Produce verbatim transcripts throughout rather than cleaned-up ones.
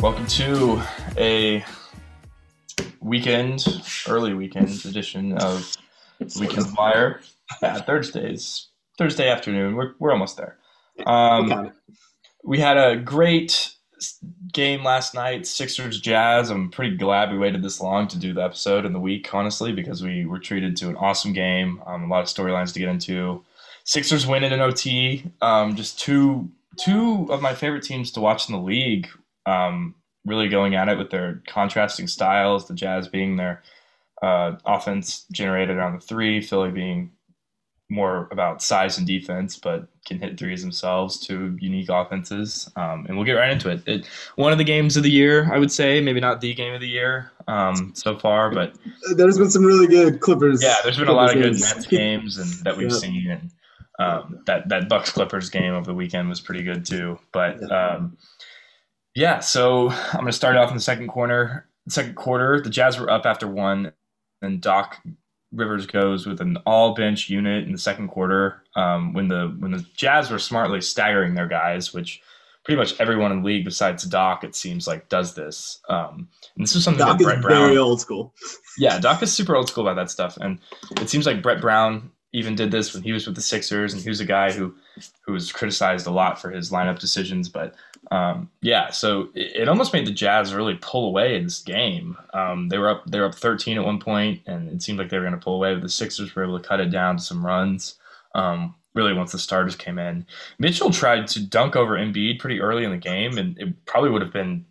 Welcome to a weekend, early weekend edition of Weekend Wire. Yeah, Thursdays, Thursday afternoon. We're we're almost there. Um, we had a great game last night, Sixers Jazz. I'm pretty glad we waited this long to do the episode in the week, honestly, because we were treated to an awesome game. Um, a lot of storylines to get into. Sixers win in an O T. Um, just two two of my favorite teams to watch in the league. Um, really going at it with their contrasting styles. The Jazz being their uh, offense generated around the three, Philly being more about size and defense, but can hit threes themselves. Two unique offenses, um, and we'll get right into it. it. One of the games of the year, I would say, maybe not the game of the year um, so far, but there's been some really good Clippers. Yeah, there's been Clippers a lot of good Nets games and that we've yeah. seen, and um, that that Bucks Clippers game over the weekend was pretty good too. But um, yeah, so I'm gonna start off in the second corner, second quarter. The Jazz were up after one, and Doc Rivers goes with an all-bench unit in the second quarter um, when the when the Jazz were smartly staggering their guys, which pretty much everyone in the league besides Doc, it seems like, does this. Um, and this is something Doc that Brett Brown – Doc is very old school. Yeah, Doc is super old school about that stuff. And it seems like Brett Brown even did this when he was with the Sixers, and he was a guy who, who was criticized a lot for his lineup decisions. But, um, yeah, so it, it almost made the Jazz really pull away in this game. Um, they were up they were up thirteen at one point, and it seemed like they were going to pull away, but the Sixers were able to cut it down to some runs, um, really once the starters came in. Mitchell tried to dunk over Embiid pretty early in the game, and it probably would have been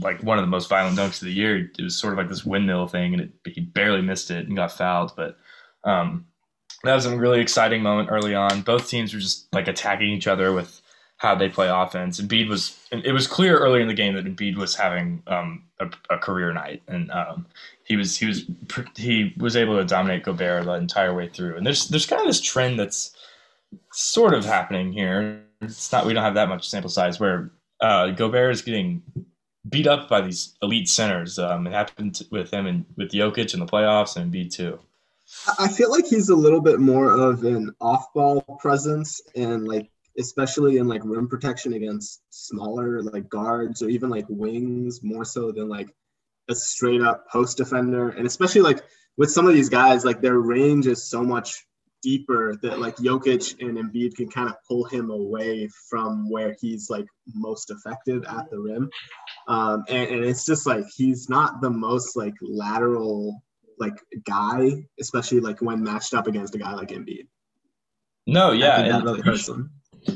like one of the most violent dunks of the year. It was sort of like this windmill thing, and it, he barely missed it and got fouled. But um, – that was a really exciting moment early on. Both teams were just like attacking each other with how they play offense. Embiid was – it was clear early in the game that Embiid was having um, a, a career night, and um, he was he was he was able to dominate Gobert the entire way through. And there's there's kind of this trend that's sort of happening here. It's not we don't have that much sample size where uh, Gobert is getting beat up by these elite centers. Um, it happened with him and with Jokic in the playoffs and Embiid too. I feel like he's a little bit more of an off-ball presence, and like especially in like rim protection against smaller like guards or even like wings, more so than like a straight up post defender. And especially like with some of these guys, like their range is so much deeper that like Jokic and Embiid can kind of pull him away from where he's like most effective at the rim. Um, and, and it's just like he's not the most like lateral like guy, especially like when matched up against a guy like Embiid. No, yeah. And that really hurts him.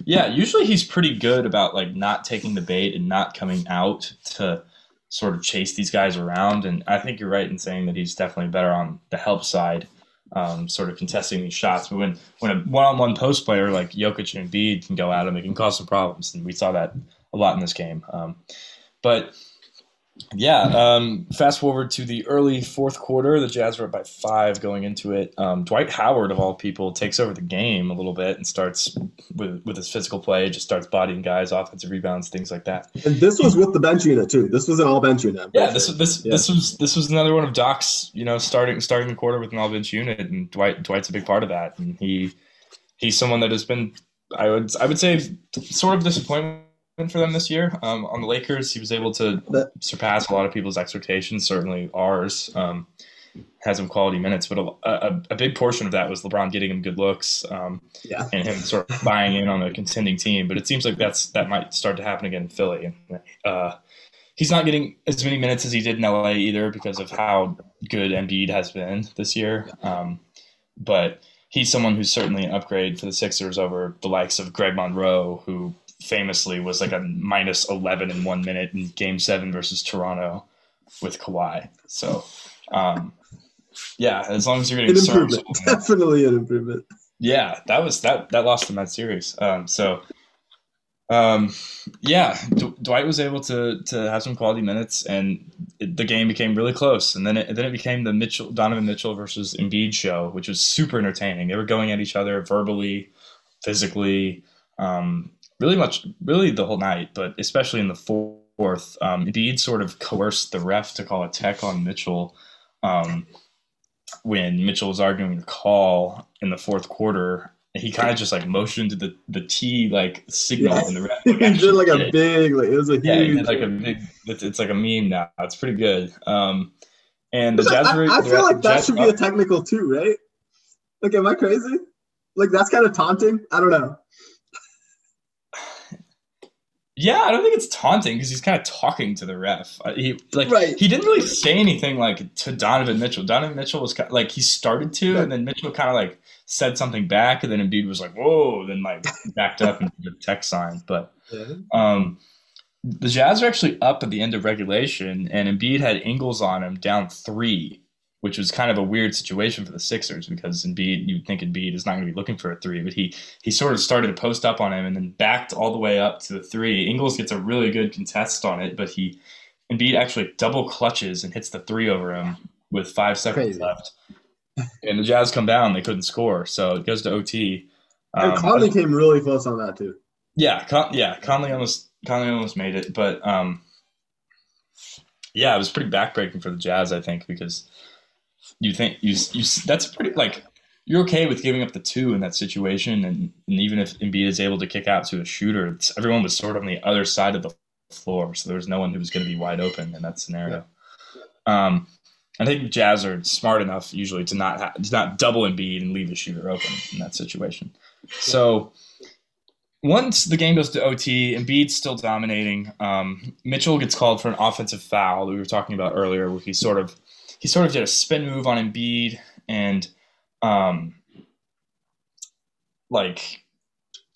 Yeah, usually he's pretty good about like not taking the bait and not coming out to sort of chase these guys around. And I think you're right in saying that he's definitely better on the help side, um, sort of contesting these shots. But when, when a one-on-one post player like Jokic and Embiid can go at him, it can cause some problems. And we saw that a lot in this game. Um, but – Yeah, um, fast forward to the early fourth quarter. The Jazz were up by five going into it. Um, Dwight Howard, of all people, takes over the game a little bit and starts with with his physical play, just starts bodying guys, offensive rebounds, things like that. And this was with the bench unit too. This was an all bench unit. Yeah, this this yeah. this was this was another one of Doc's, you know, starting starting the quarter with an all bench unit, and Dwight Dwight's a big part of that. And he he's someone that has been, I would I would say, sort of disappointment for them this year. Um, on the Lakers, he was able to surpass a lot of people's expectations, certainly ours. Um, had some quality minutes, but a, a, a big portion of that was LeBron getting him good looks, um, yeah. and him sort of buying in on a contending team. But it seems like that's that might start to happen again in Philly. Uh, he's not getting as many minutes as he did in L A either because of how good Embiid has been this year. Um, but he's someone who's certainly an upgrade for the Sixers over the likes of Greg Monroe, who famously was like a minus eleven in one minute in game seven versus Toronto with Kawhi. So, um, yeah, as long as you're getting served, definitely an improvement. Yeah, that was that that lost in that series. Um, so, um, yeah, D- Dwight was able to to have some quality minutes, and it, the game became really close. And then it, then it became the Mitchell Donovan Mitchell versus Embiid show, which was super entertaining. They were going at each other verbally, physically. Um, Really much, really the whole night, but especially in the fourth, um, Embiid sort of coerced the ref to call a tech on Mitchell um, when Mitchell was arguing the call in the fourth quarter And he kind of just like motioned to the, the T like signal yeah. in the red. Like, he did like a did. big, like, it was a huge. Yeah, he did like a big, it's, it's like a meme now. It's pretty good. Um, and the Jazz. I, were, I feel the, like that Jazz, should be a technical too, right? Like, am I crazy? Like, that's kind of taunting. I don't know. Yeah, I don't think it's taunting because he's kind of talking to the ref. He like right. he didn't really say anything like to Donovan Mitchell. Donovan Mitchell was kind of, like he started to, yeah. and then Mitchell kind of like said something back, and then Embiid was like, "Whoa!" Then like backed up and did a tech sign. But yeah. um, the Jazz are actually up at the end of regulation, and Embiid had Ingles on him down three, which was kind of a weird situation for the Sixers because Embiid, you'd think Embiid is not going to be looking for a three, but he he sort of started to post up on him and then backed all the way up to the three. Ingles gets a really good contest on it, but he Embiid actually double clutches and hits the three over him with five seconds Crazy. left. And the Jazz come down; they couldn't score, so it goes to O T. Um, and Conley was, came really close on that too. Yeah, Con- yeah, Conley almost Conley almost made it, but um, yeah, it was pretty backbreaking for the Jazz, I think, because. You think you you that's pretty like you're okay with giving up the two in that situation, and, and even if Embiid is able to kick out to a shooter, it's, everyone was sort of on the other side of the floor, so there was no one who was going to be wide open in that scenario. Yeah. Um, I think Jazz are smart enough usually to not ha- to not double Embiid and leave the shooter open in that situation. So once the game goes to O T, Embiid's still dominating. Um, Mitchell gets called for an offensive foul that we were talking about earlier, where he sort of. He sort of did a spin move on Embiid and, um, like,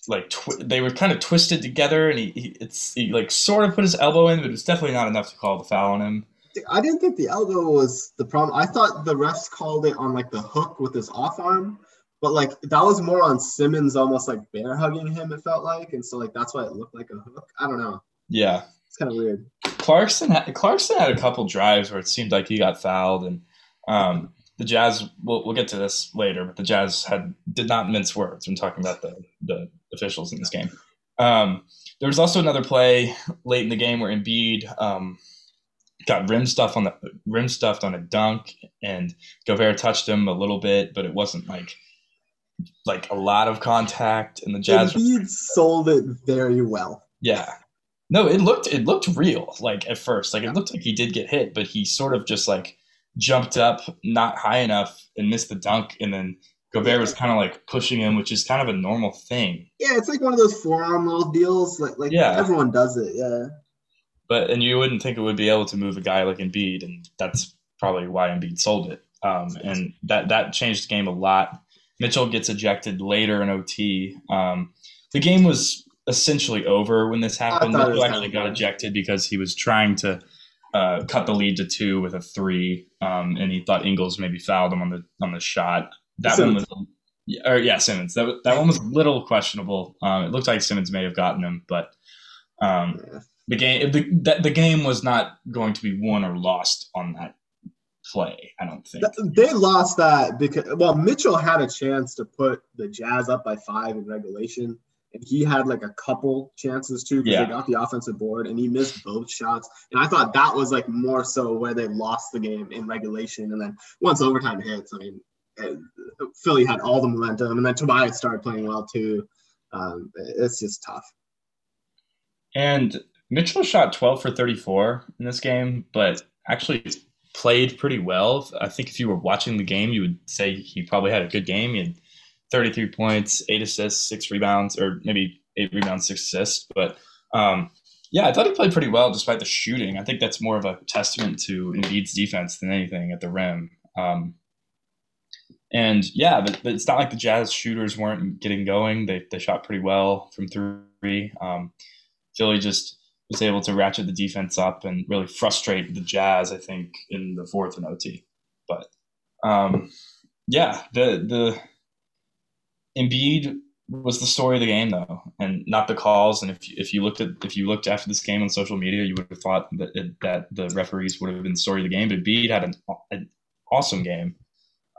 like twi- they were kind of twisted together, and he, he it's he like sort of put his elbow in, but it was definitely not enough to call the foul on him. I didn't think the elbow was the problem. I thought the refs called it on like the hook with his off arm, but like that was more on Simmons, almost like bear hugging him. It felt like, and so like that's why it looked like a hook. I don't know. Yeah. It's kind of weird. Clarkson had, Clarkson had a couple drives where it seemed like he got fouled, and um, the Jazz. We'll, we'll get to this later, but the Jazz had did not mince words when talking about the, the officials in this game. Um, there was also another play late in the game where Embiid um, got rim stuff on the rim stuffed on a dunk, and Gobert touched him a little bit, but it wasn't like. Like a lot of contact, and the Jazz. Embiid were- sold it very well. Yeah. No, it looked it looked real, like, at first. Like, it looked like he did get hit, but he sort of just, like, jumped up not high enough and missed the dunk, and then Gobert was kind of, like, pushing him, which is kind of a normal thing. Yeah, it's like one of those forearm little deals. Like, like yeah. everyone does it, yeah. But, and you wouldn't think it would be able to move a guy like Embiid, and that's probably why Embiid sold it. Um, and that, that changed the game a lot. Mitchell gets ejected later in O T. Um, the game was... essentially over when this happened. Mitchell actually got ejected because he was trying to uh, cut the lead to two with a three, um, and he thought Ingles maybe fouled him on the on the shot. That Simmons. one was, or yeah, Simmons. That that one was a little questionable. Um, it looked like Simmons may have gotten him, but um, yeah. the game the, the the game was not going to be won or lost on that play. I don't think they lost that because well, Mitchell had a chance to put the Jazz up by five in regulation. And he had, like, a couple chances, too, because yeah. they got the offensive board, and he missed both shots. And I thought that was, like, more so where they lost the game in regulation. And then once overtime hits, I mean, Philly had all the momentum. And then Tobias started playing well, too. Um, it's just tough. And Mitchell shot twelve for thirty-four in this game, but actually played pretty well. I think if you were watching the game, you would say he probably had a good game. And thirty-three points, eight assists, six rebounds, or maybe eight rebounds, six assists. But, um, yeah, I thought he played pretty well despite the shooting. I think that's more of a testament to Embiid's defense than anything at the rim. Um, and, yeah, but, but it's not like the Jazz shooters weren't getting going. They they shot pretty well from three. Um, Philly just was able to ratchet the defense up and really frustrate the Jazz, I think, in the fourth and O T. But, um, yeah, the the – Embiid was the story of the game, though, and not the calls. And if you, if you looked at if you looked after this game on social media, you would have thought that it, that the referees would have been the story of the game. But Embiid had an, an awesome game,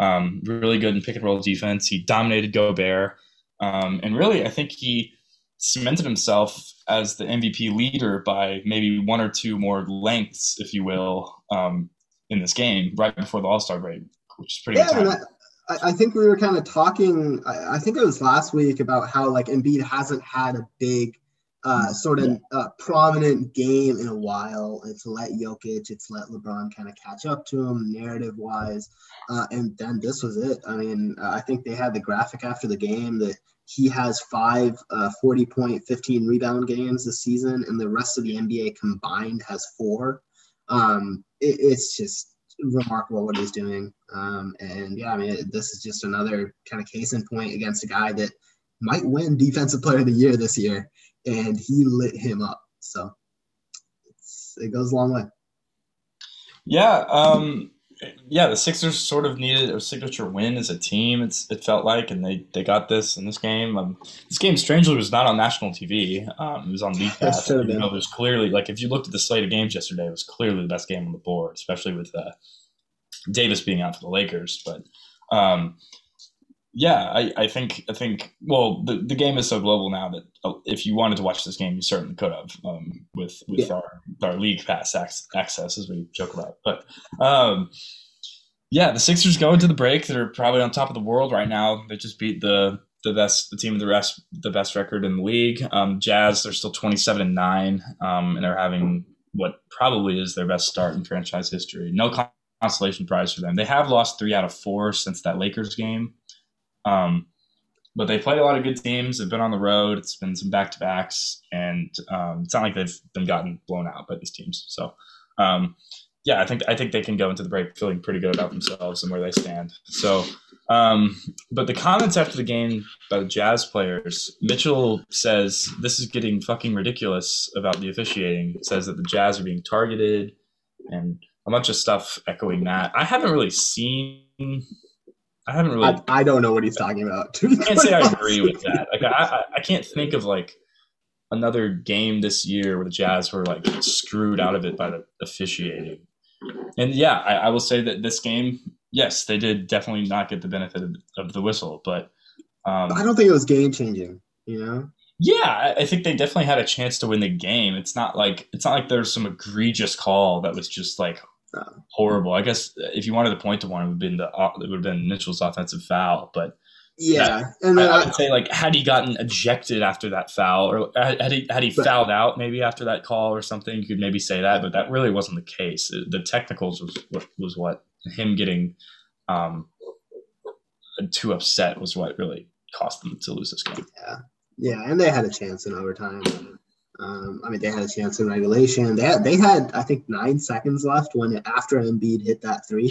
um, really good in pick and roll defense. He dominated Gobert, um, and really, I think he cemented himself as the M V P leader by maybe one or two more lengths, if you will, um, in this game right before the All-Star break, which is pretty. Yeah, I think we were kind of talking, I think it was last week, about how like Embiid hasn't had a big uh, sort of uh, prominent game in a while. It's let Jokic, it's let LeBron kind of catch up to him narrative wise. Uh, and then this was it. I mean, uh, I think they had the graphic after the game that he has five uh, forty point, fifteen rebound games this season, and the rest of the N B A combined has four. Um, it, it's just remarkable what he's doing. Um, and yeah, I mean, it, this is just another kind of case in point against a guy that might win Defensive Player of the Year this year, and he lit him up. So it's, it goes a long way. Yeah. Um, yeah. The Sixers sort of needed a signature win as a team. It's, it felt like, and they, they got this in this game. Um, this game strangely was not on national T V. Um, it was on League Pass. You know, there's clearly, like, if you looked at the slate of games yesterday, it was clearly the best game on the board, especially with uh, Davis being out for the Lakers. But, um, yeah, I, I think I think well the, the game is so global now that if you wanted to watch this game, you certainly could have um, with with yeah. our our league pass access, access as we joke about. But um, yeah, the Sixers go into the break. They're probably on top of the world right now. They just beat the the best the team of the rest the best record in the league. Um, Jazz, they're still twenty-seven and nine, um, and they're having what probably is their best start in franchise history. No consolation prize for them. They have lost three out of four since that Lakers game. Um, but they played a lot of good teams. They've been on the road. It's been some back-to-backs, and um, it's not like they've been gotten blown out by these teams. So, um, yeah, I think I think they can go into the break feeling pretty good about themselves and where they stand. So, um, but the comments after the game by the Jazz players, Mitchell says this is getting fucking ridiculous about the officiating. It says that the Jazz are being targeted, and a bunch of stuff echoing that. I haven't really seen. I haven't really. I, I don't know what he's talking about. I can't say I agree with that. Like I, I can't think of like another game this year where the Jazz were like screwed out of it by the officiating. And yeah, I, I will say that this game, yes, they did definitely not get the benefit of, of the whistle, but um, I don't think it was game changing. You know. Yeah, I think they definitely had a chance to win the game. It's not like it's not like there's some egregious call that was just like. Horrible. I guess if you wanted to point to one, it would have been the it would have been Mitchell's offensive foul. But yeah, yeah and then I, I would I, say like had he gotten ejected after that foul, or had he had he but, fouled out maybe after that call or something, you could maybe say that. But that really wasn't the case. The technicals was what was what him getting um, too upset was what really cost them to lose this game. Yeah, yeah, and they had a chance in overtime. Um, I mean, they had a chance in regulation. They had, they had, I think, nine seconds left when after Embiid hit that three.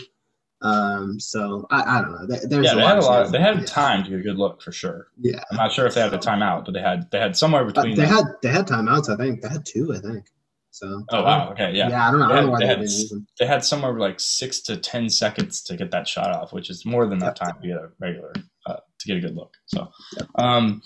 Um, so I, I don't know. There, there's yeah, a they lot had a lot. Of, they had yeah. time to get a good look for sure. Yeah, I'm not sure if they had a timeout, but they had they had somewhere between. Uh, they them. had they had timeouts. I think they had two. I think. So. Oh wow! Okay, yeah. Yeah, I don't know. They had, I don't know why they, they, had, didn't they had somewhere like six to ten seconds to get that shot off, which is more than enough time to get a regular uh, to get a good look. So, um,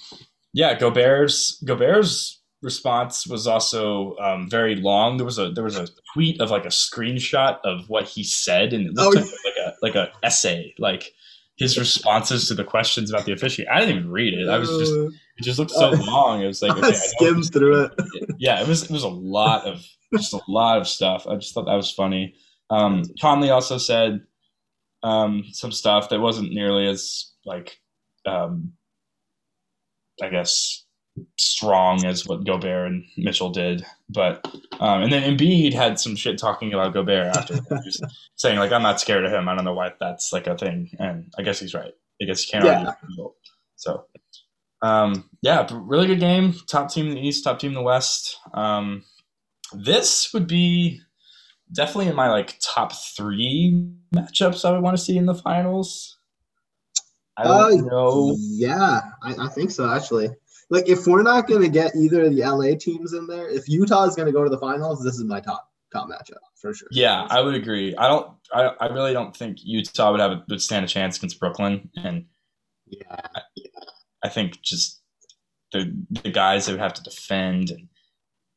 yeah, Gobert's Gobert's. response was also um, very long. There was a there was a tweet of like a screenshot of what he said, and it looked oh, yeah. like, like a like a essay, like his responses to the questions about the officiating. I didn't even read it. I was just it just looked so long. It was like okay, I skimmed I through it. Yeah, it was it was a lot of just a lot of stuff. I just thought that was funny. Um, Conley also said um, some stuff that wasn't nearly as like um, I guess. strong as what Gobert and Mitchell did, but um, and then Embiid had some shit talking about Gobert after saying like I'm not scared of him. I don't know why that's like a thing, and I guess he's right. I guess you can't yeah. argue. So um, yeah, really good game. Top team in the East, top team in the West. Um, this would be definitely in my like top three matchups I would want to see in the finals. I don't uh, know. Yeah, I, I think so actually. Like, if we're not going to get either of the L A teams in there, if Utah is going to go to the finals, this is my top top matchup for sure. Yeah, I would agree. I don't. I, I really don't think Utah would have a, would stand a chance against Brooklyn, and yeah, I, I think just the the guys that would have to defend, and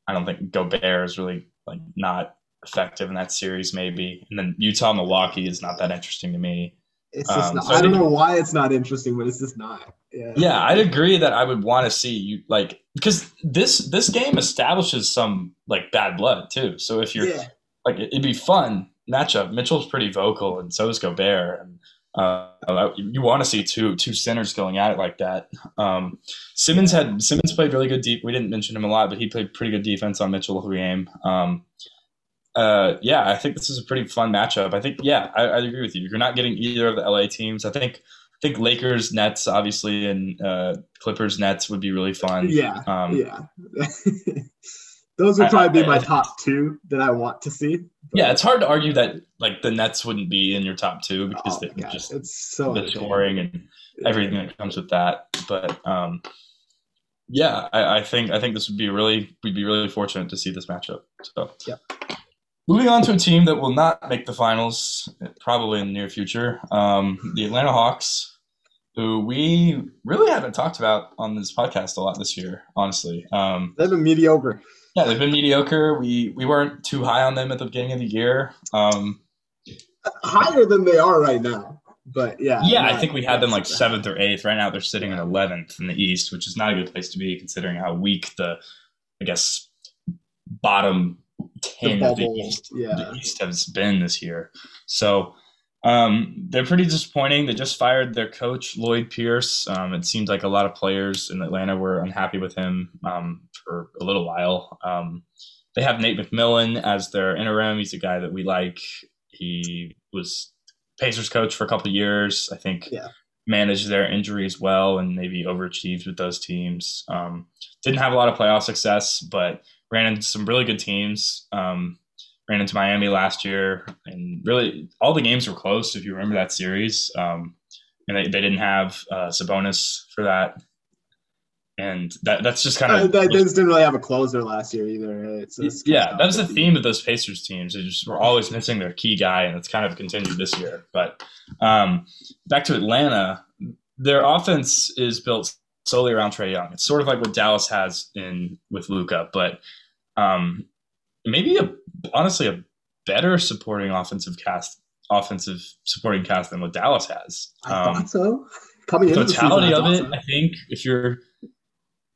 I don't think Gobert is really like not effective in that series. Maybe, and then Utah Milwaukee is not that interesting to me. It's just um, not, so I don't I know why it's not interesting, but it's just not. Yeah, yeah I'd agree that I would want to see you like because this this game establishes some like bad blood too. So if you're yeah. like, it'd be fun matchup. Mitchell's pretty vocal, and so is Gobert. And Uh, you want to see two two centers going at it like that. Um, Simmons had Simmons played really good deep. We didn't mention him a lot, but he played pretty good defense on Mitchell the whole game. Um, uh, yeah, I think this is a pretty fun matchup. I think yeah, I, I agree with you. You're not getting either of the L A teams. I think I think Lakers Nets obviously and uh, Clippers Nets would be really fun. Yeah, um, yeah. Those would probably be my top two that I want to see. But. Yeah, it's hard to argue that like the Nets wouldn't be in your top two because oh, they God. just it's so the scoring and everything that comes with that. But um, yeah, I, I think I think this would be really we'd be really fortunate to see this matchup. So yeah. Moving on to a team that will not make the finals probably in the near future, um, the Atlanta Hawks, who we really haven't talked about on this podcast a lot this year, honestly. Um, They've been mediocre. Yeah, they've been mediocre. We we weren't too high on them at the beginning of the year. Um, Higher than they are right now, but yeah. Yeah, I think we had them like seventh or eighth. Right now they're sitting at eleventh in the East, which is not a good place to be considering how weak the, I guess, bottom ten of the East, yeah. the East has been this year. So um, they're pretty disappointing. They just fired their coach, Lloyd Pierce. Um, it seems like a lot of players in Atlanta were unhappy with him. Um, for a little while. Um, they have Nate McMillan as their interim. He's a guy that we like. He was Pacers coach for a couple of years, I think, yeah. managed their injuries well and maybe overachieved with those teams. Um, didn't have a lot of playoff success, but ran into some really good teams. Um, ran into Miami last year and really all the games were close. If you remember that series, um, and they, they didn't have uh, Sabonis for that. And that that's just kind of – They didn't really have a closer last year either. It's, it's yeah, that was the theme of those Pacers teams. They just were always missing their key guy, and it's kind of continued this year. But um, back to Atlanta, their offense is built solely around Trae Young. It's sort of like what Dallas has in with Luka, but um, maybe a, honestly a better supporting offensive cast, offensive supporting cast than what Dallas has. Um, I thought so. Coming the totality season, of it, so. I think if you're –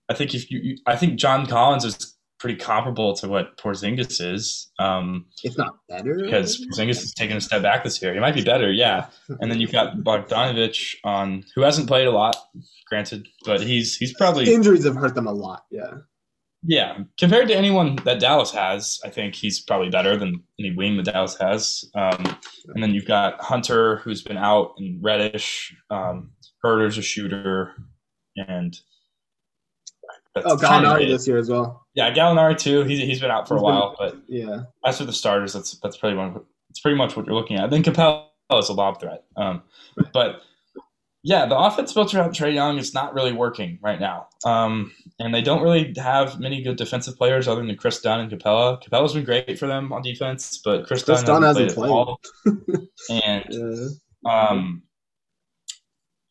I think if you, you, I think John Collins is pretty comparable to what Porzingis is. Um, if not better, because Porzingis has taken a step back this year. He might be better, yeah. And then you've got Bogdanovic on, who hasn't played a lot, granted, but he's he's probably injuries have hurt them a lot. Yeah, yeah. Compared to anyone that Dallas has, I think he's probably better than any wing that Dallas has. Um, and then you've got Hunter, who's been out, and Reddish. Um, Herder's a shooter, and. That's oh, Gallinari this year as well. Yeah, Gallinari too. He's he's been out for he's a while, been, but yeah. As for the starters, that's that's pretty one. It's pretty much what you're looking at. Then Capella is a lob threat. Um, but yeah, the offense built around Trae Young is not really working right now. Um, and they don't really have many good defensive players other than Chris Dunn and Capella. Capella's been great for them on defense, but Chris, Chris Dunn, Dunn hasn't played, hasn't played. at all. And yeah. um.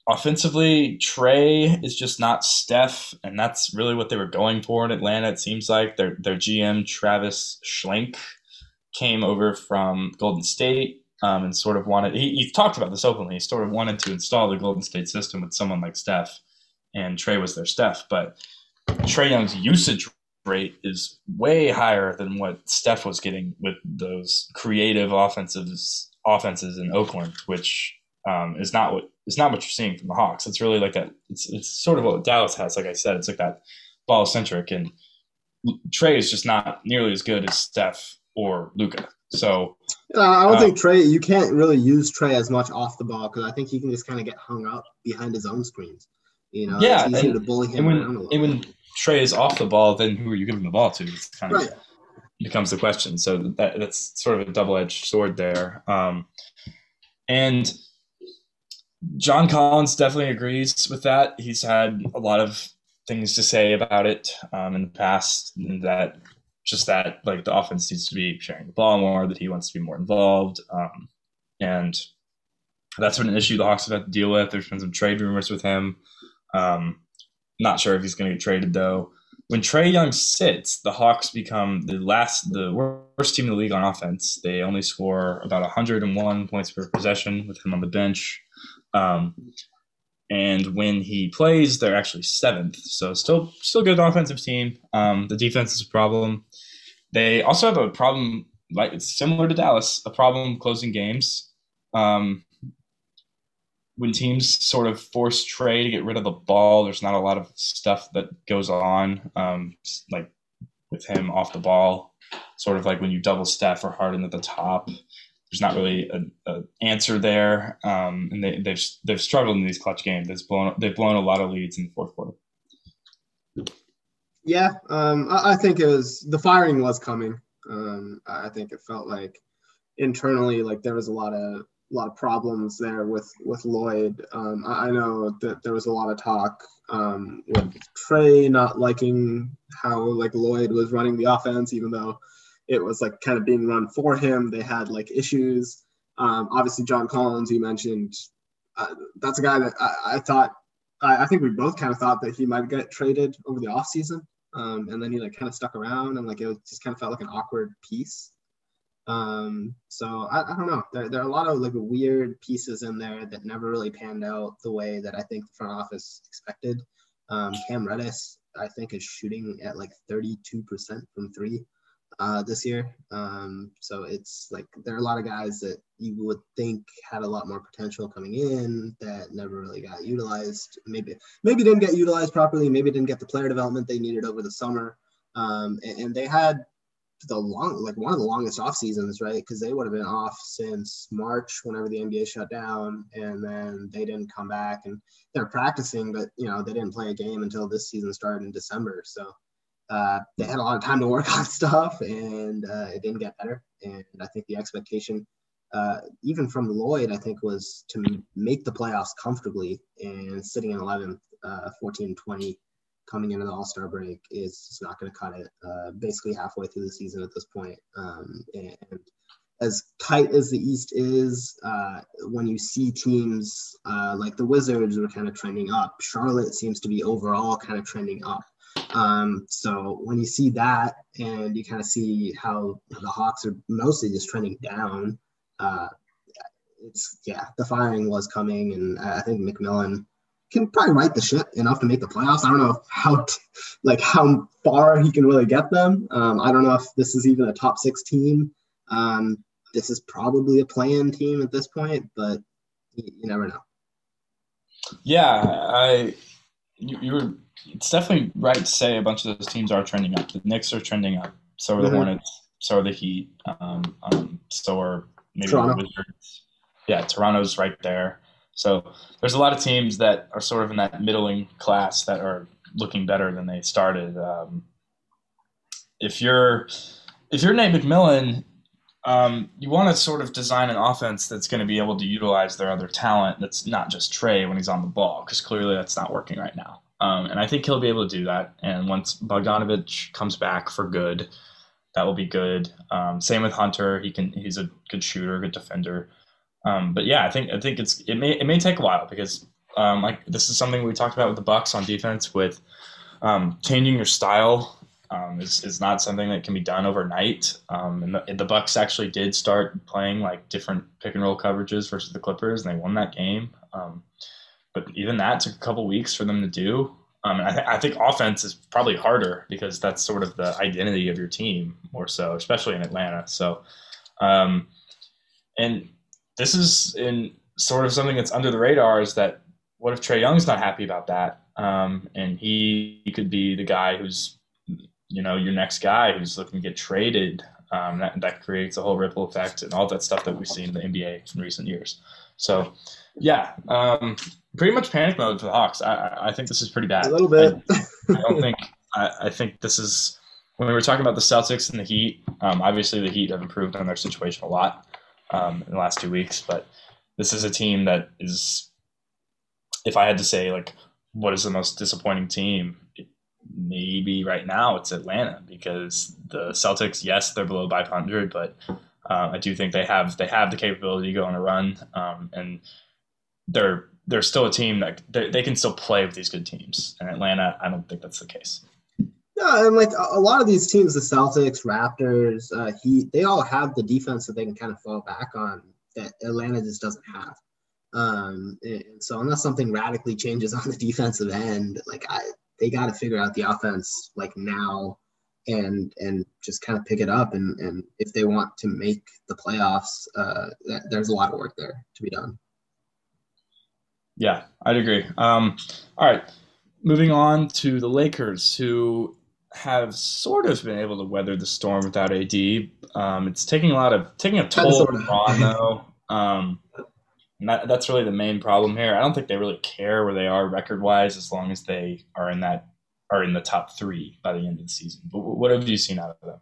Offensively, Trae is just not Steph, and that's really what they were going for in Atlanta. It seems like their their G M, Travis Schlenk, came over from Golden State um, and sort of wanted – he, he talked about this openly. He sort of wanted to install the Golden State system with someone like Steph, and Trae was their Steph. But Trae Young's usage rate is way higher than what Steph was getting with those creative offenses, offenses in Oakland, which – Um, is not what it's not what you're seeing from the Hawks. It's really like that. It's it's sort of what Dallas has. Like I said, it's like that ball centric, and Trae is just not nearly as good as Steph or Luka. So uh, I don't um, think Trae. You can't really use Trae as much off the ball because I think he can just kind of get hung up behind his own screens. You know, yeah, it's easier and, to bully him. And when, around a lot. And when Trae is off the ball, then who are you giving the ball to? It's kind right. of becomes the question. So that that's sort of a double edged sword there. Um, and John Collins definitely agrees with that. He's had a lot of things to say about it um, in the past, and that just that like the offense needs to be sharing the ball more, that he wants to be more involved. Um, and that's been an issue the Hawks have had to deal with. There's been some trade rumors with him. Um, not sure if he's going to get traded, though. When Trae Young sits, the Hawks become the last, the worst team in the league on offense. They only score about one hundred one points per possession with him on the bench. Um, and when he plays, they're actually seventh. So still, still good offensive team. Um, the defense is a problem. They also have a problem, like it's similar to Dallas, a problem closing games. Um, when teams sort of force Trae to get rid of the ball, there's not a lot of stuff that goes on, um, like with him off the ball, sort of like when you double Steph or Harden at the top. There's not really an answer there, um, and they, they've they've struggled in these clutch games. They've blown they've blown a lot of leads in the fourth quarter. Yeah, um, I, I think it was the firing was coming. Um, I think it felt like internally, like there was a lot of a lot of problems there with with Lloyd. Um, I, I know that there was a lot of talk um, with Trae not liking how like Lloyd was running the offense, even though it was like kind of being run for him. They had like issues. Um, obviously, John Collins, you mentioned, uh, that's a guy that I, I thought, I, I think we both kind of thought that he might get traded over the offseason. Um, and then he like kind of stuck around and like it was, just kind of felt like an awkward piece. Um, so I, I don't know. There, there are a lot of like weird pieces in there that never really panned out the way that I think the front office expected. Um, Cam Reddish, I think, is shooting at like thirty-two percent from three. Uh, this year. Um, so it's like there are a lot of guys that you would think had a lot more potential coming in that never really got utilized. Maybe maybe didn't get utilized properly. Maybe didn't get the player development they needed over the summer. Um, and, and they had the long, like one of the longest off seasons, right? Because they would have been off since March whenever the N B A shut down, and then they didn't come back. And they're practicing, but you know they didn't play a game until this season started in December. So. Uh, they had a lot of time to work on stuff, and uh, it didn't get better. And I think the expectation, uh, even from Lloyd, I think, was to m- make the playoffs comfortably. And sitting in eleventh, uh, fourteen twenty, coming into the All-Star break is just not going to cut it. Uh, basically halfway through the season at this point. Um, and as tight as the East is, uh, when you see teams uh, like the Wizards were kind of trending up, Charlotte seems to be overall kind of trending up. Um, so when you see that and you kind of see how the Hawks are mostly just trending down, uh, it's, yeah, the firing was coming. And I think McMillan can probably right the ship enough to make the playoffs. I don't know how, t- like how far he can really get them. Um, I don't know if this is even a top six team. Um, this is probably a play-in team at this point, but you, you never know. Yeah. I, you, you were, It's definitely right to say a bunch of those teams are trending up. The Knicks are trending up. So are the mm-hmm. Hornets. So are the Heat. Um, um, so are maybe Toronto. The Wizards. Yeah, Toronto's right there. So there's a lot of teams that are sort of in that middling class that are looking better than they started. Um, if you're if you're Nate McMillan, um, you want to sort of design an offense that's going to be able to utilize their other talent. That's not just Trae when he's on the ball, because clearly that's not working right now. Um, and I think he'll be able to do that. And once Bogdanovic comes back for good, that will be good. Um, same with Hunter; he can. He's a good shooter, good defender. Um, but yeah, I think I think it's it may it may take a while because um, like this is something we talked about with the Bucks on defense. With um, changing your style um, is is not something that can be done overnight. Um, and the, the Bucks actually did start playing like different pick and roll coverages versus the Clippers, and they won that game. Um, But even that took a couple weeks for them to do. Um, and I, th- I think offense is probably harder because that's sort of the identity of your team more so, especially in Atlanta. So, um, and this is in sort of something that's under the radar is that what if Trae Young's not happy about that? Um, and he, he could be the guy who's, you know, your next guy who's looking to get traded. Um, that, that creates a whole ripple effect and all that stuff that we've seen in the N B A in recent years. So, yeah. Um, Pretty much panic mode for the Hawks. I, I think this is pretty bad. A little bit. I, I don't think I, – I think this is – when we were talking about the Celtics and the Heat, um, obviously the Heat have improved on their situation a lot um, in the last two weeks. But this is a team that is – if I had to say, like, what is the most disappointing team, it, maybe right now it's Atlanta because the Celtics, yes, they're below five hundred, but uh, I do think they have they have the capability to go on a run, um, and they're – they're still a team that they can still play with these good teams. And Atlanta, I don't think that's the case. No, and like a lot of these teams, the Celtics, Raptors, uh, Heat, they all have the defense that they can kind of fall back on that Atlanta just doesn't have. Um, and so unless something radically changes on the defensive end, like I, they got to figure out the offense like now and and just kind of pick it up. And, and if they want to make the playoffs, uh, that, there's a lot of work there to be done. Yeah, I'd agree. Um, all right, moving on to the Lakers, who have sort of been able to weather the storm without A D. Um, it's taking a lot of taking a toll on LeBron though. Um, and that, that's really the main problem here. I don't think they really care where they are record wise, as long as they are in that are in the top three by the end of the season. But what have you seen out of them?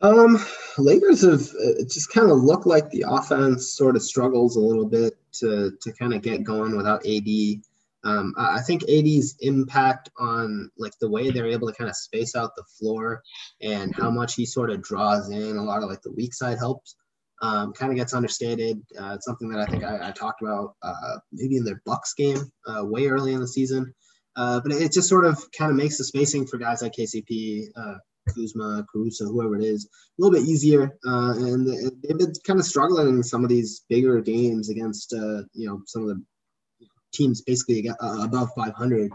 Um, Lakers have uh, just kind of looked like the offense sort of struggles a little bit to to kind of get going without A D. Um, I think A D's impact on like the way they're able to kind of space out the floor and how much he sort of draws in a lot of like the weak side helps um, kind of gets understated. Uh, it's something that I think I, I talked about uh, maybe in their Bucks game uh, way early in the season. Uh, but it just sort of kind of makes the spacing for guys like K C P, uh, Kuzma, Caruso, whoever it is, a little bit easier. Uh, and they've been kind of struggling in some of these bigger games against, uh, you know, some of the teams basically above five hundred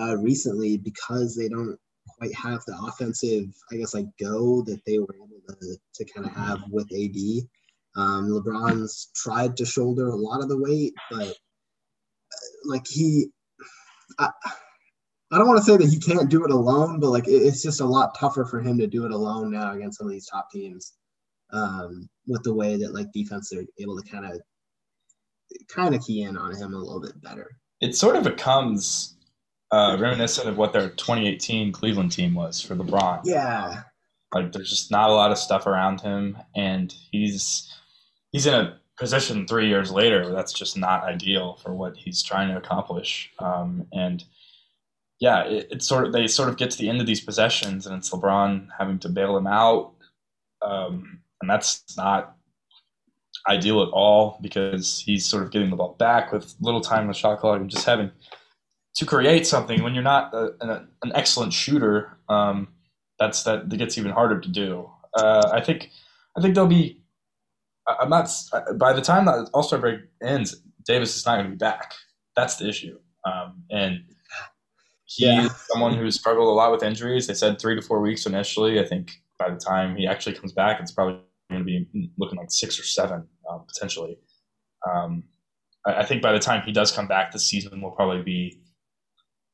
uh, recently because they don't quite have the offensive, I guess, like go that they were able to, to kind of have with A D. Um, LeBron's tried to shoulder a lot of the weight, but uh, like he, I, I don't want to say that he can't do it alone, but like it, it's just a lot tougher for him to do it alone now against some of these top teams um, with the way that like defense are able to kind of kind of key in on him a little bit better. It sort of becomes uh, reminiscent of what their twenty eighteen Cleveland team was for LeBron. Yeah. Like there's just not a lot of stuff around him, and he's he's in a position three years later where that's just not ideal for what he's trying to accomplish. Um, and yeah, it, it sort of they sort of get to the end of these possessions, and it's LeBron having to bail them out. Um, and that's not ideal at all because he's sort of getting the ball back with little time on the shot clock and just having to create something when you're not a, an, an excellent shooter. Um, that's that, that gets even harder to do. Uh, I think I think they'll be. I'm not by the time that All-Star break ends, Davis is not going to be back. That's the issue, um, and he yeah. is someone who's struggled a lot with injuries. They said three to four weeks initially. I think by the time he actually comes back, it's probably going to be looking like six or seven. Um, potentially. Um, I, I think by the time he does come back, the season will probably be,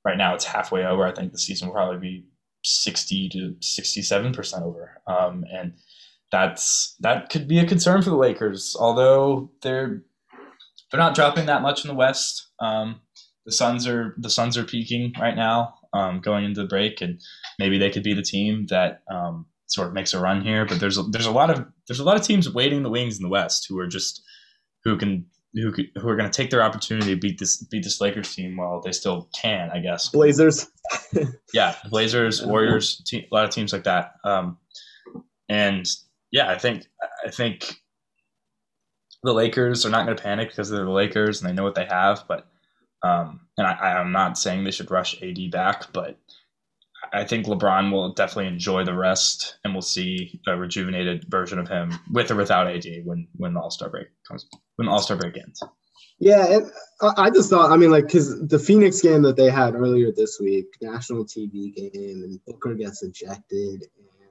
right now it's halfway over. I think the season will probably be sixty to sixty-seven percent over. Um, and that's, that could be a concern for the Lakers, although they're, they're not dropping that much in the West. Um, the Suns are, the Suns are peaking right now, um, going into the break, and maybe they could be the team that, um, sort of makes a run here, but there's a, there's a lot of there's a lot of teams waiting in the wings in the West who are just who can who can, who are going to take their opportunity to beat this beat this Lakers team while they still can, I guess. Blazers, yeah, Blazers, Warriors, te- a lot of teams like that. Um, and yeah, I think I think the Lakers are not going to panic because they're the Lakers and they know what they have. But um, and I, I'm not saying they should rush A D back, but I think LeBron will definitely enjoy the rest, and we'll see a rejuvenated version of him with or without A D when when the All-Star break comes, when the All-Star break ends. Yeah, and I just thought, I mean, like, because the Phoenix game that they had earlier this week, national T V game, and Booker gets ejected, and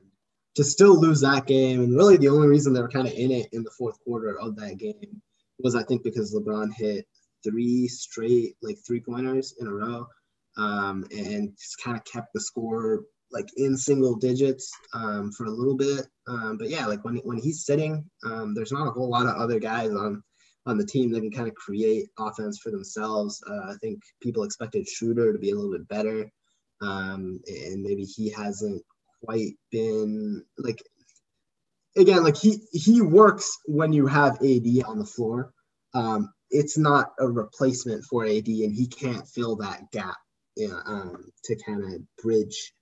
to still lose that game, and really the only reason they were kind of in it in the fourth quarter of that game was, I think, because LeBron hit three straight, like, three-pointers in a row. Um, and just kind of kept the score like in single digits um, for a little bit. Um, but yeah, like when when he's sitting, um, there's not a whole lot of other guys on on the team that can kind of create offense for themselves. Uh, I think people expected Schroeder to be a little bit better, um, and maybe he hasn't quite been like. Again, like he he works when you have A D on the floor. Um, it's not a replacement for A D, and he can't fill that gap. Yeah, um, to kind of bridge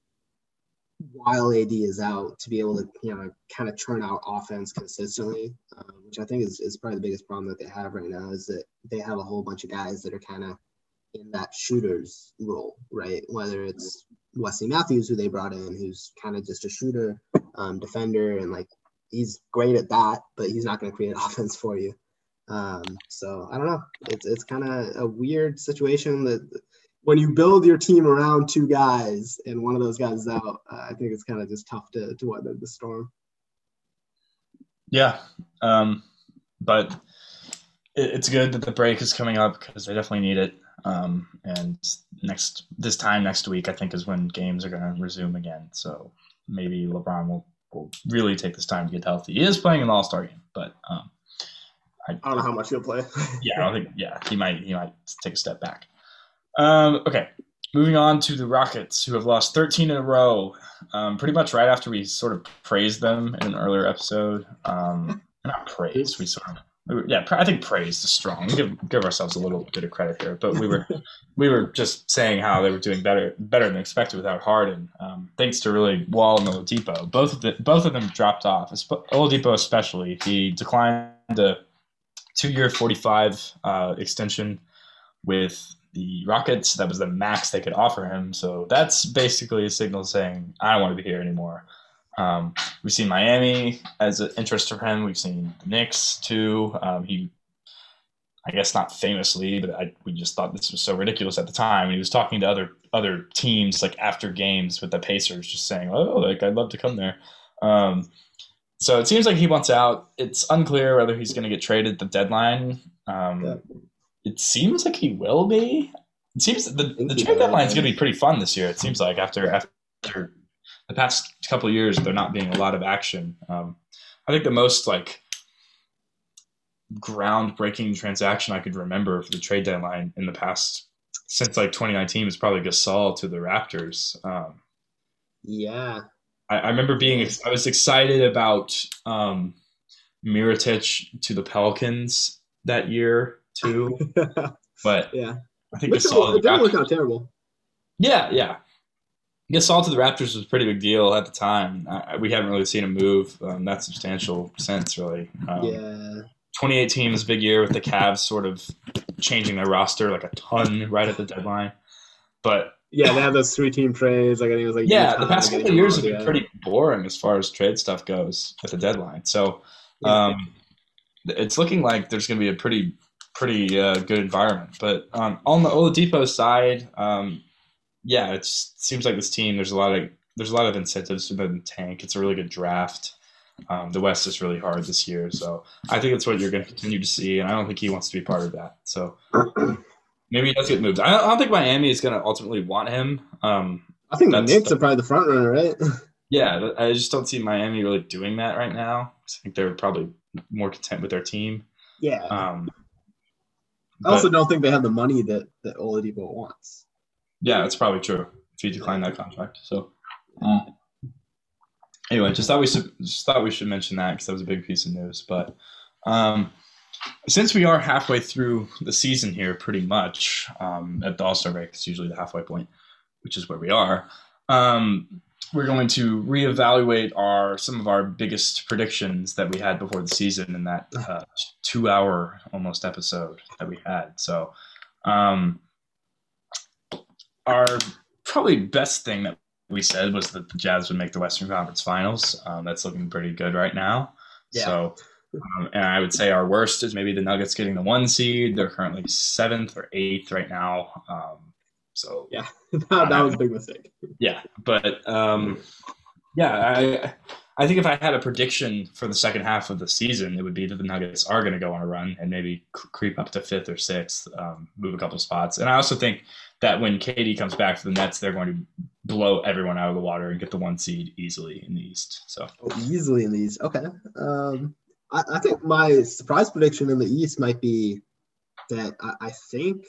while A D is out to be able to, you know, kind of churn out offense consistently, um, which I think is, is probably the biggest problem that they have right now is that they have a whole bunch of guys that are kind of in that shooter's role, right? Whether it's Wesley Matthews, who they brought in, who's kind of just a shooter, um, defender, and like he's great at that, but he's not going to create offense for you. Um, so I don't know. It's it's kind of a weird situation that. When you build your team around two guys and one of those guys is out, uh, I think it's kind of just tough to, to weather the storm. Yeah. Um, but it, it's good that the break is coming up because they definitely need it. Um, and next this time next week, I think, is when games are going to resume again. So maybe LeBron will, will really take this time to get healthy. He is playing an All-Star game, but um, I, I don't know how much he'll play. yeah, I don't think. Yeah, he might. He might take a step back. Um, okay. Moving on to the Rockets, who have lost thirteen in a row, um, pretty much right after we sort of praised them in an earlier episode. Um, not praise, we sort of we were, yeah, I think praise is strong. We give, give ourselves a little bit of credit here, but we were we were just saying how they were doing better better than expected without Harden, um, thanks to really Wall and Oladipo. Both of the, both of them dropped off. Oladipo especially, he declined a two-year forty-five uh, extension with the Rockets. That was the max they could offer him. So that's basically a signal saying, I don't want to be here anymore. Um, we've seen Miami as an interest for him. We've seen the Knicks too. Um, he, I guess not famously, but I, we just thought this was so ridiculous at the time. And he was talking to other, other teams, like after games with the Pacers, just saying, oh, like I'd love to come there. Um, so it seems like he wants out. It's unclear whether he's going to get traded at the deadline. Um, yeah. It seems like he will be. It seems the the trade deadline is going to be pretty fun this year. It seems like after after the past couple of years, there not being a lot of action. Um, I think the most like groundbreaking transaction I could remember for the trade deadline in the past since like twenty nineteen was probably Gasol to the Raptors. Um, yeah, I, I remember being. I was excited about um, Mirotić to the Pelicans that year. Too, but yeah, I think Gasol. It didn't look out terrible. Yeah, yeah. Gasol to the Raptors was a pretty big deal at the time. I, we haven't really seen him move um, that substantial since, really. Um, yeah. twenty eighteen was a big year with the Cavs sort of changing their roster like a ton right at the deadline. But yeah, they had those three-team trades. Like I think it was like yeah, the past couple of years have been pretty boring as far as trade stuff goes at the deadline. So um, yeah. It's looking like there's going to be a pretty pretty uh, good environment. But um, on the Oladipo side, um, yeah, it seems like this team, there's a lot of there's a lot of incentives for them to tank. It's a really good draft. Um, the West is really hard this year. So I think that's what you're going to continue to see, and I don't think he wants to be part of that. So maybe he does get moved. I don't, I don't think Miami is going to ultimately want him. Um, I think the Knicks the, are probably the front runner, right? Yeah, I just don't see Miami really doing that right now. I think they're probably more content with their team. Yeah. Um, But, I also don't think they have the money that, that Oladipo wants. Yeah, that's probably true if you decline that contract. So, uh, anyway, just thought we should, just thought we should mention that because that was a big piece of news. But um, since we are halfway through the season here, pretty much um, at the All-Star break, it's usually the halfway point, which is where we are. Um, we're going to reevaluate our some of our biggest predictions that we had before the season in that uh, two-hour almost episode that we had. So um, our probably best thing that we said was that the Jazz would make the Western Conference Finals. Um, that's looking pretty good right now. Yeah. So, um, and I would say our worst is maybe the Nuggets getting the one seed. They're currently seventh or eighth right now. Um, So yeah, that, that was a big mistake. Yeah, but um, yeah, I I think if I had a prediction for the second half of the season, it would be that the Nuggets are going to go on a run and maybe c- creep up to fifth or sixth, um, move a couple spots. And I also think that when K D comes back to the Nets, they're going to blow everyone out of the water and get the one seed easily in the East. So oh, easily in the East, okay. Um, I, I think my surprise prediction in the East might be that I, I think.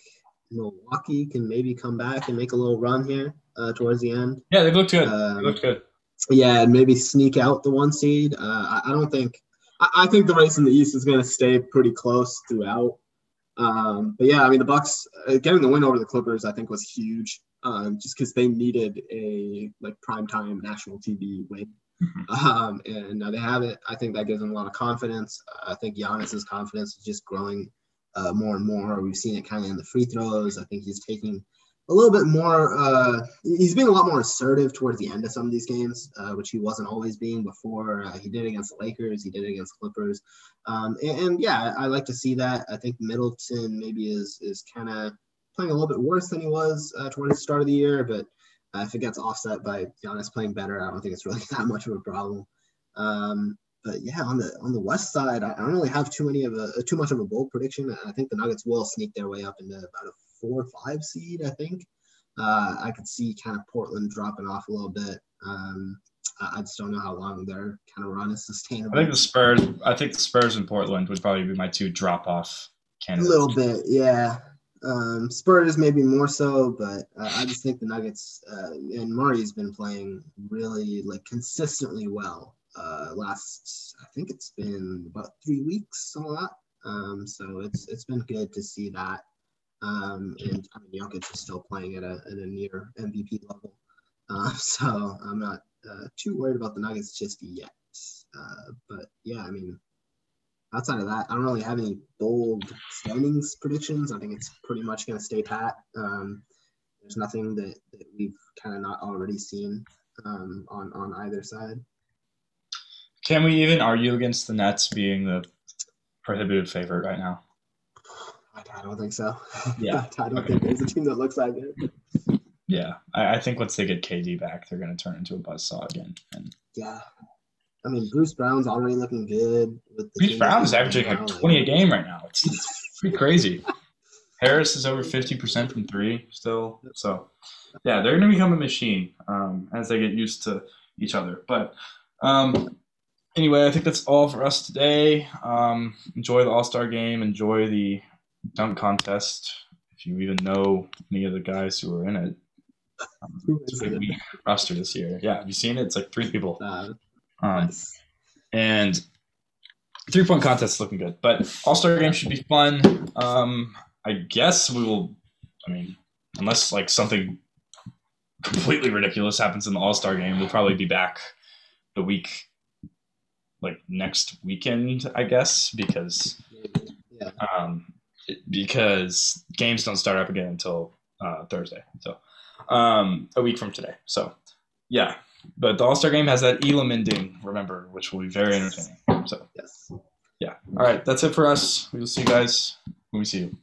Milwaukee can maybe come back and make a little run here uh, towards the end. Yeah, they've looked good. Um, they looked good. Yeah, and maybe sneak out the one seed. Uh, I, I don't think I, – I think the race in the East is going to stay pretty close throughout. Um, but, yeah, I mean, the Bucks uh, getting the win over the Clippers I think was huge um, just because they needed a, like, primetime national T V win. Mm-hmm. Um, and now they have it. I think that gives them a lot of confidence. Uh, I think Giannis's confidence is just growing – Uh, more and more. We've seen it kind of in the free throws. I think he's taking a little bit more uh, – he's being a lot more assertive towards the end of some of these games, uh, which he wasn't always being before. Uh, he did it against the Lakers. He did it against Clippers. Um, and, and, yeah, I like to see that. I think Middleton maybe is is kind of playing a little bit worse than he was uh, towards the start of the year, but uh, if it gets offset by Giannis playing better, I don't think it's really that much of a problem. Um, But yeah, on the on the West side, I don't really have too many of a too much of a bold prediction. I think the Nuggets will sneak their way up into about a four or five seed. I think uh, I could see kind of Portland dropping off a little bit. Um, I just don't know how long their kind of run is sustainable. I think the Spurs. I think the Spurs and Portland would probably be my two drop off candidates. A little bit, yeah. Um, Spurs maybe more so, but uh, I just think the Nuggets uh, and Murray's been playing really like consistently well. Uh, last, I think it's been about three weeks, a lot. Um, so it's it's been good to see that. Um, and I mean, Jokic is still playing at a at a near M V P level. Uh, so I'm not uh, too worried about the Nuggets just yet. Uh, but yeah, I mean, outside of that, I don't really have any bold standings predictions. I think it's pretty much going to stay pat. Um, there's nothing that, that we've kind of not already seen um, on on either side. Can we even argue against the Nets being the prohibitive favorite right now? I, I don't think so. Yeah, I don't okay. think there's a team that looks like it. Yeah, I, I think once they get K D back, they're going to turn into a buzzsaw again. And yeah, I mean Bruce Brown's already looking good. With the Bruce Brown's averaging like twenty a game right now. It's, it's pretty crazy. Harris is over fifty percent from three still. So yeah, they're going to become a machine um, as they get used to each other. But um, Anyway, I think that's all for us today. Um, enjoy the All-Star game. Enjoy the dunk contest, if you even know any of the guys who are in it. Um, it's a big roster this year. Yeah, have you seen it? It's like three people. Um, and three-point contest is looking good. But All-Star game should be fun. Um, I guess we will – I mean, unless like something completely ridiculous happens in the All-Star game, we'll probably be back the week – like next weekend, I guess, because yeah. um, because games don't start up again until uh, Thursday, so um, a week from today. So, yeah, but the All-Star game has that Elam ending, remember, which will be very entertaining. So, yes. yeah, all right, that's it for us. We will see you guys when we see you.